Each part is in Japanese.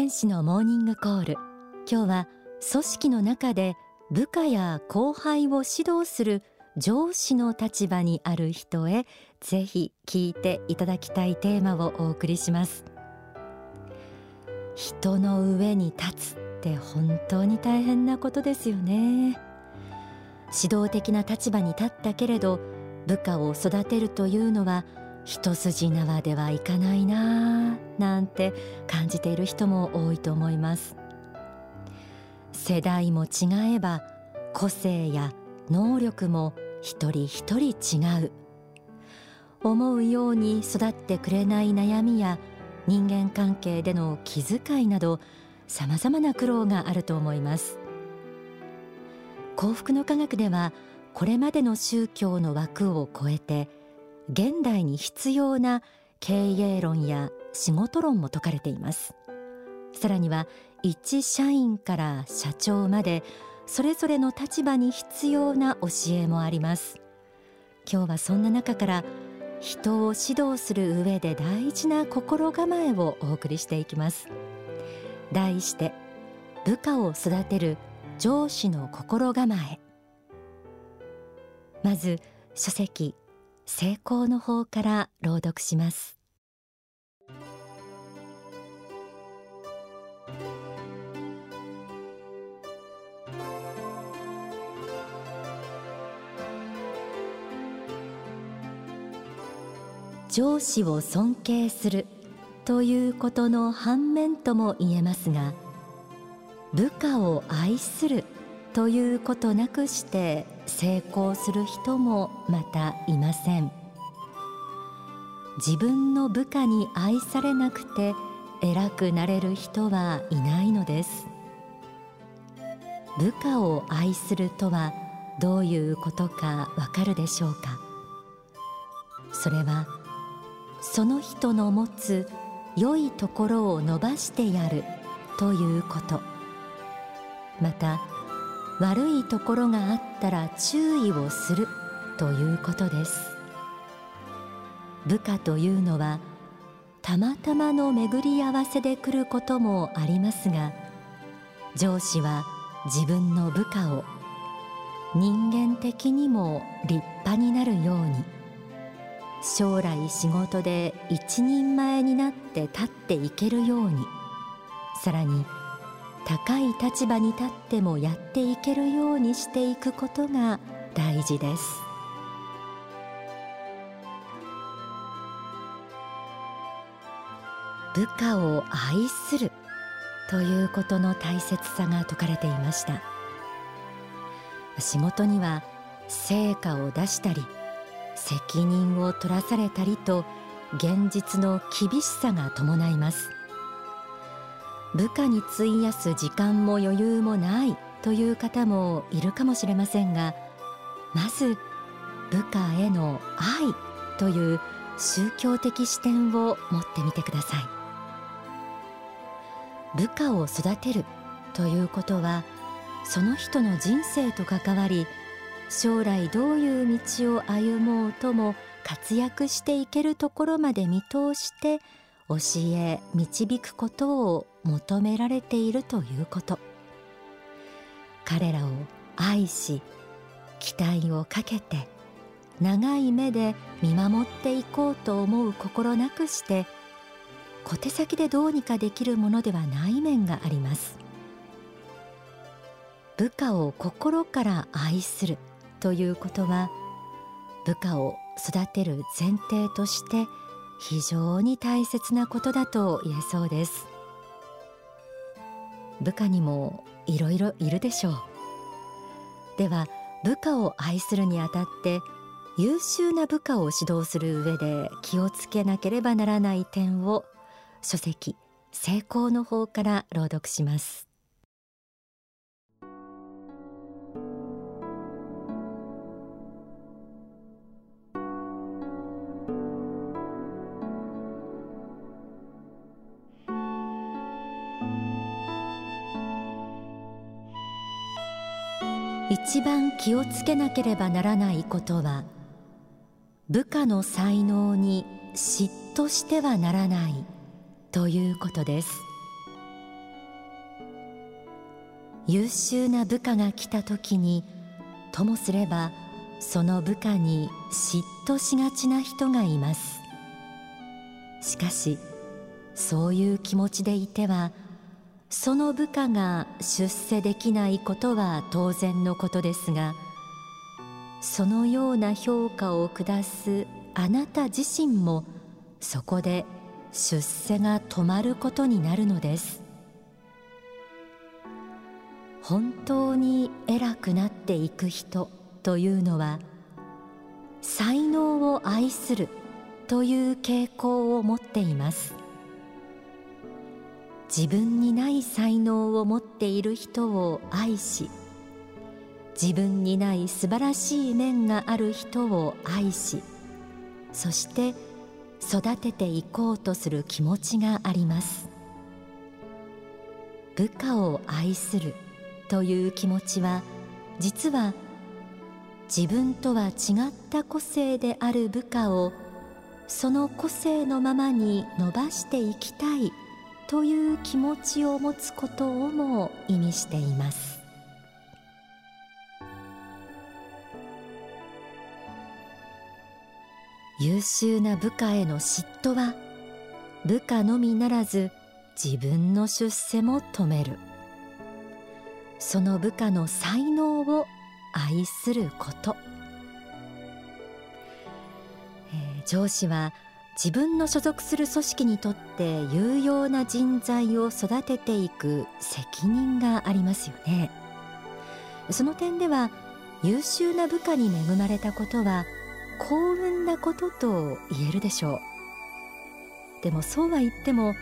天使のモーニングコール。今日は組織の中で部下や後輩を指導する上司の立場にある人へぜひ聞いていただきたいテーマをお送りします。人の上に立つって本当に大変なことですよね。指導的な立場に立ったけれど部下を育てるというのは一筋縄ではいかないなぁなんて感じている人も多いと思います。世代も違えば個性や能力も一人一人違う。思うように育ってくれない悩みや人間関係での気遣いなど様々な苦労があると思います。幸福の科学ではこれまでの宗教の枠を超えて現代に必要な経営論や仕事論も説かれています。さらには一社員から社長までそれぞれの立場に必要な教えもあります。今日はそんな中から人を指導する上で大事な心構えをお送りしていきます。題して、部下を育てる上司の心構え。まず書籍成功の方から朗読します。上司を尊敬するということの反面とも言えますが、部下を愛するということなくして成功する人もまたいません。自分の部下に愛されなくて偉くなれる人はいないのです。部下を愛するとはどういうことかわかるでしょうか。それはその人の持つ良いところを伸ばしてやるということ。また悪いところがあったら注意をするということです。部下というのはたまたまの巡り合わせで来ることもありますが、上司は自分の部下を人間的にも立派になるように、将来仕事で一人前になって立っていけるように、さらに高い立場に立ってもやっていけるようにしていくことが大事です。部下を愛するということの大切さが説かれていました。仕事には成果を出したり責任を取らされたりと現実の厳しさが伴います。部下に費やす時間も余裕もないという方もいるかもしれませんが、まず部下への愛という宗教的視点を持ってみてください。部下を育てるということはその人の人生と関わり、将来どういう道を歩もうとも活躍していけるところまで見通して教え導くことを求められているということ。彼らを愛し期待をかけて長い目で見守っていこうと思う心なくして、小手先でどうにかできるものではない面があります。部下を心から愛するということは部下を育てる前提として非常に大切なことだと言えそうです。部下にもいろいろいるでしょう。では部下を愛するにあたって優秀な部下を指導する上で気をつけなければならない点を書籍成功の方から朗読します。一番気をつけなければならないことは、部下の才能に嫉妬してはならないということです。優秀な部下が来た時に、ともすればその部下に嫉妬しがちな人がいます。しかしそういう気持ちでいては、その部下が出世できないことは当然のことですが、そのような評価を下すあなた自身もそこで出世が止まることになるのです。本当に偉くなっていく人というのは、才能を愛するという傾向を持っています。自分にない才能を持っている人を愛し、自分にない素晴らしい面がある人を愛し、そして育てていこうとする気持ちがあります。部下を愛するという気持ちは、実は自分とは違った個性である部下をその個性のままに伸ばしていきたいという気持ちを持つことをも意味しています。優秀な部下への嫉妬は、部下のみならず自分の出世も止める。その部下の才能を愛すること。上司は自分の所属する組織にとって有用な人材を育てていく責任がありますよね。その点では、優秀な部下に恵まれたことは幸運なことと言えるでしょう。でもそうは言っても、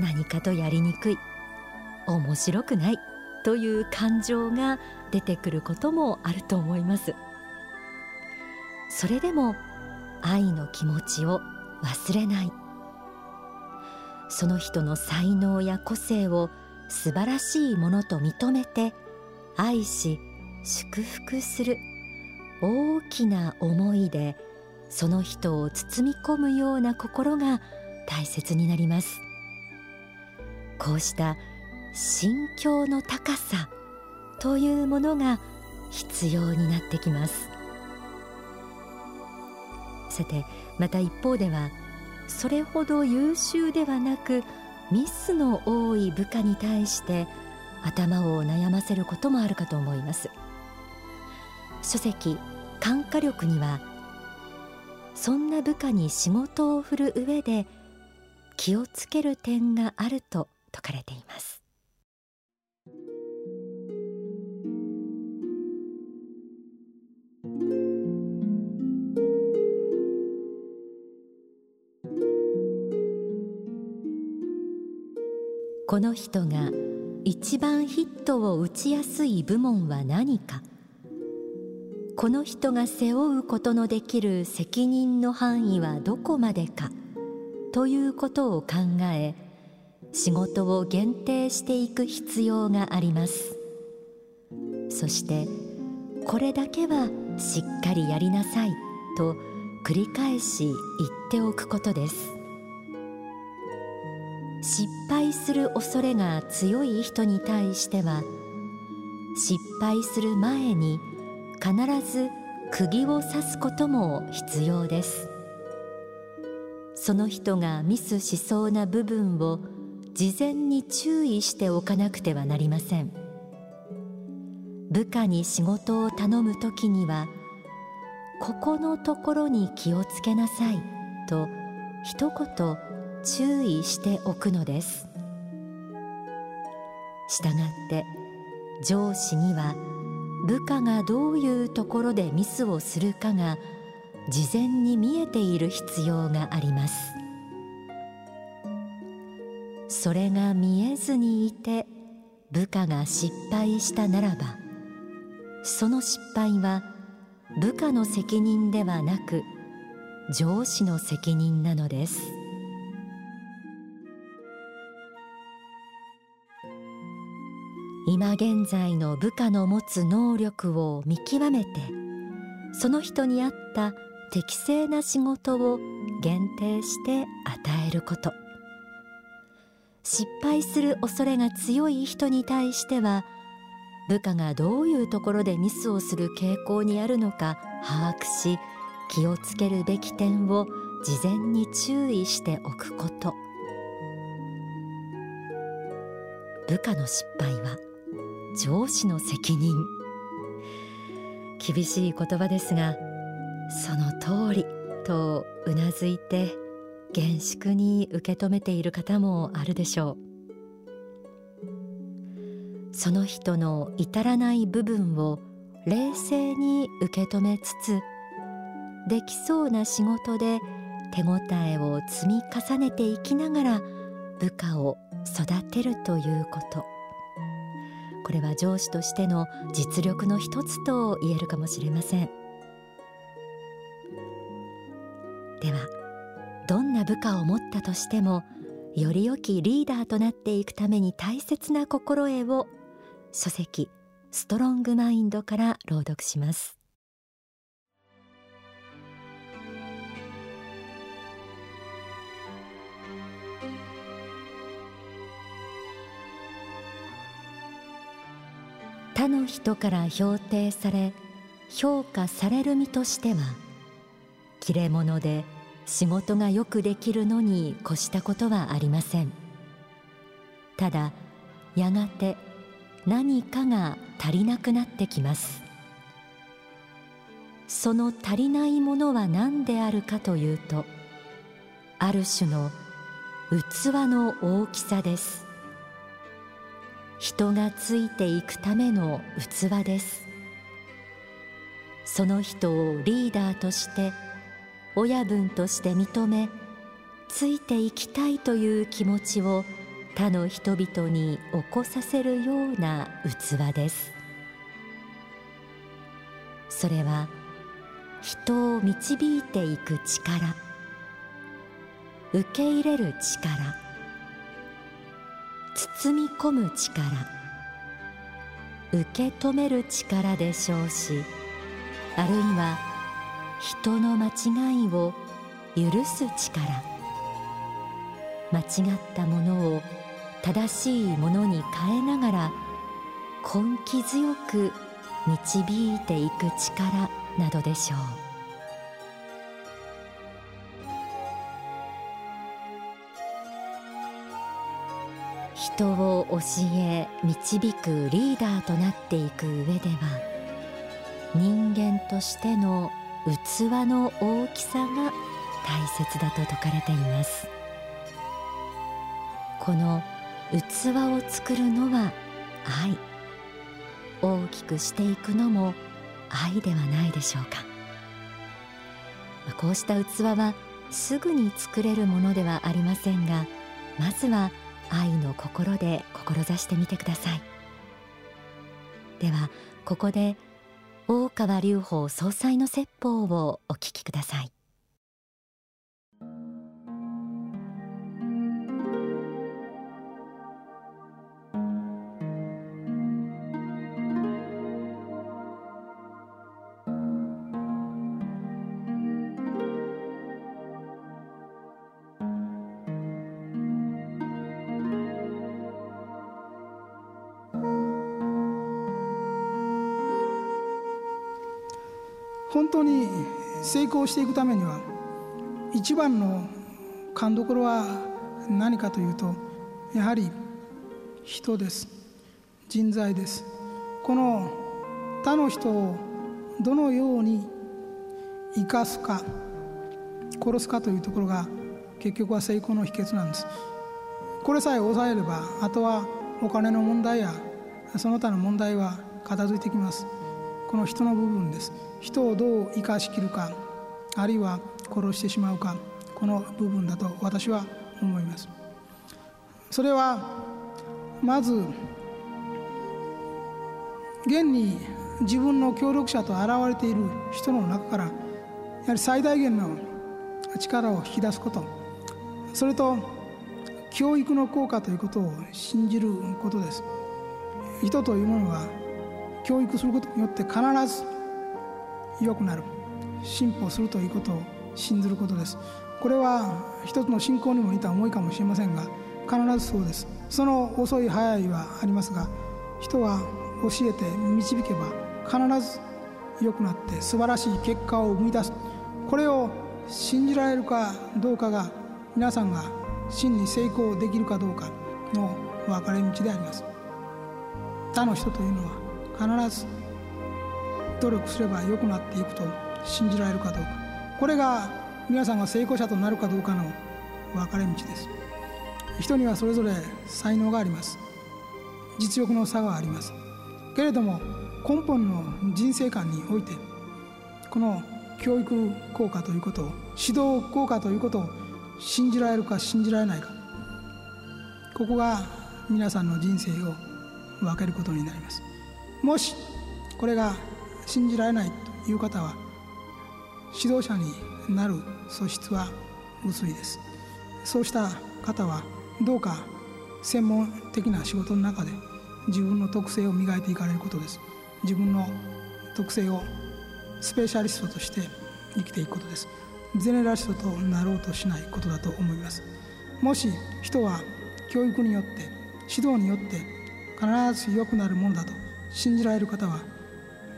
何かとやりにくい、面白くないという感情が出てくることもあると思います。それでも愛の気持ちを忘れない、その人の才能や個性を素晴らしいものと認めて愛し祝福する、大きな思いでその人を包み込むような心が大切になります。こうした心境の高さというものが必要になってきます。さて、また一方では、それほど優秀ではなくミスの多い部下に対して頭を悩ませることもあるかと思います。書籍「感化力」には、そんな部下に仕事を振る上で気をつける点があると書かれています。この人が一番ヒットを打ちやすい部門は何か、この人が背負うことのできる責任の範囲はどこまでかということを考え、仕事を限定していく必要があります。そしてこれだけはしっかりやりなさいと繰り返し言っておくことです。失敗する恐れが強い人に対しては、失敗する前に必ず釘を刺すことも必要です。その人がミスしそうな部分を事前に注意しておかなくてはなりません。部下に仕事を頼むときには、ここのところに気をつけなさいと一言注意しておくのです。したがって上司には、部下がどういうところでミスをするかが事前に見えている必要があります。それが見えずにいて、部下が失敗したならば、その失敗は部下の責任ではなく上司の責任なのです。今現在の部下の持つ能力を見極めて、その人に合った適正な仕事を限定して与えること。失敗する恐れが強い人に対しては、部下がどういうところでミスをする傾向にあるのか把握し、気をつけるべき点を事前に注意しておくこと。部下の失敗は上司の責任。厳しい言葉ですが、その通りとうなずいて厳粛に受け止めている方もあるでしょう。その人の至らない部分を冷静に受け止めつつ、できそうな仕事で手応えを積み重ねていきながら部下を育てるということ。これは上司としての実力の一つと言えるかもしれません。では、どんな部下を持ったとしてもより良きリーダーとなっていくために大切な心得を、書籍「ストロングマインド」から朗読します。他の人から評定され評価される身としては、切れ者で仕事がよくできるのに越したことはありません。ただやがて何かが足りなくなってきます。その足りないものは何であるかというと、ある種の器の大きさです。人がついていくための器です。その人をリーダーとして親分として認め、ついていきたいという気持ちを他の人々に起こさせるような器です。それは人を導いていく力、受け入れる力、包み込む力、受け止める力でしょうし、あるいは人の間違いを許す力、間違ったものを正しいものに変えながら根気強く導いていく力などでしょう。人を教え導くリーダーとなっていく上では、人間としての器の大きさが大切だと説かれています。この器を作るのは愛、大きくしていくのも愛ではないでしょうか。こうした器はすぐに作れるものではありませんが、まずは愛の心で志してみてください。ではここで大川隆法総裁の説法をお聞きください。本当に成功していくためには、一番の勘どころは何かというと、やはり人です。人材です。この他の人をどのように生かすか殺すかというところが、結局は成功の秘訣なんです。これさえ抑えれば、あとはお金の問題やその他の問題は片付いてきます。この人の部分です。人をどう生かしきるか、あるいは殺してしまうか、この部分だと私は思います。それはまず現に自分の協力者と現れている人の中から、やはり最大限の力を引き出すこと、それと教育の効果ということを信じることです。人というものは教育することによって必ず良くなる、進歩するということを信ずることです。これは一つの信仰にも似た思いかもしれませんが、必ずそうです。その遅い早いはありますが、人は教えて導けば必ず良くなって素晴らしい結果を生み出す、これを信じられるかどうかが皆さんが真に成功できるかどうかの分かれ道であります。他の人というのは必ず努力すれば良くなっていくと信じられるかどうか、これが皆さんが成功者となるかどうかの分かれ道です。人にはそれぞれ才能があります。実力の差があります。けれども根本の人生観において、この教育効果ということを、指導効果ということを信じられるか信じられないか、ここが皆さんの人生を分けることになります。もしこれが信じられないという方は、指導者になる素質は薄いです。そうした方はどうか専門的な仕事の中で自分の特性を磨いていかれることです。自分の特性をスペシャリストとして生きていくことです。ゼネラリストとなろうとしないことだと思います。もし人は教育によって指導によって必ず良くなるものだと信じられる方は、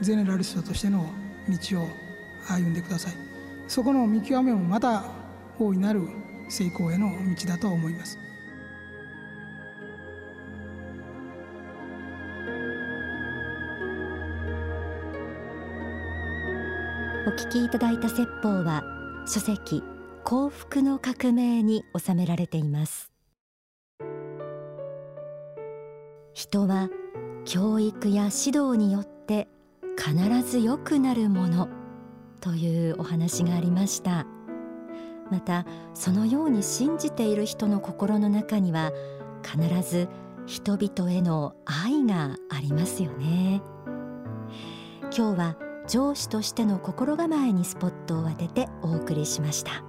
ゼネラリストとしての道を歩んでください。そこの見極めもまた大いなる成功への道だと思います。お聞きいただいた説法は書籍幸福の革命に収められています。人は教育や指導によって必ず良くなるものというお話がありました。またそのように信じている人の心の中には必ず人々への愛がありますよね。今日は上司としての心構えにスポットを当ててお送りしました。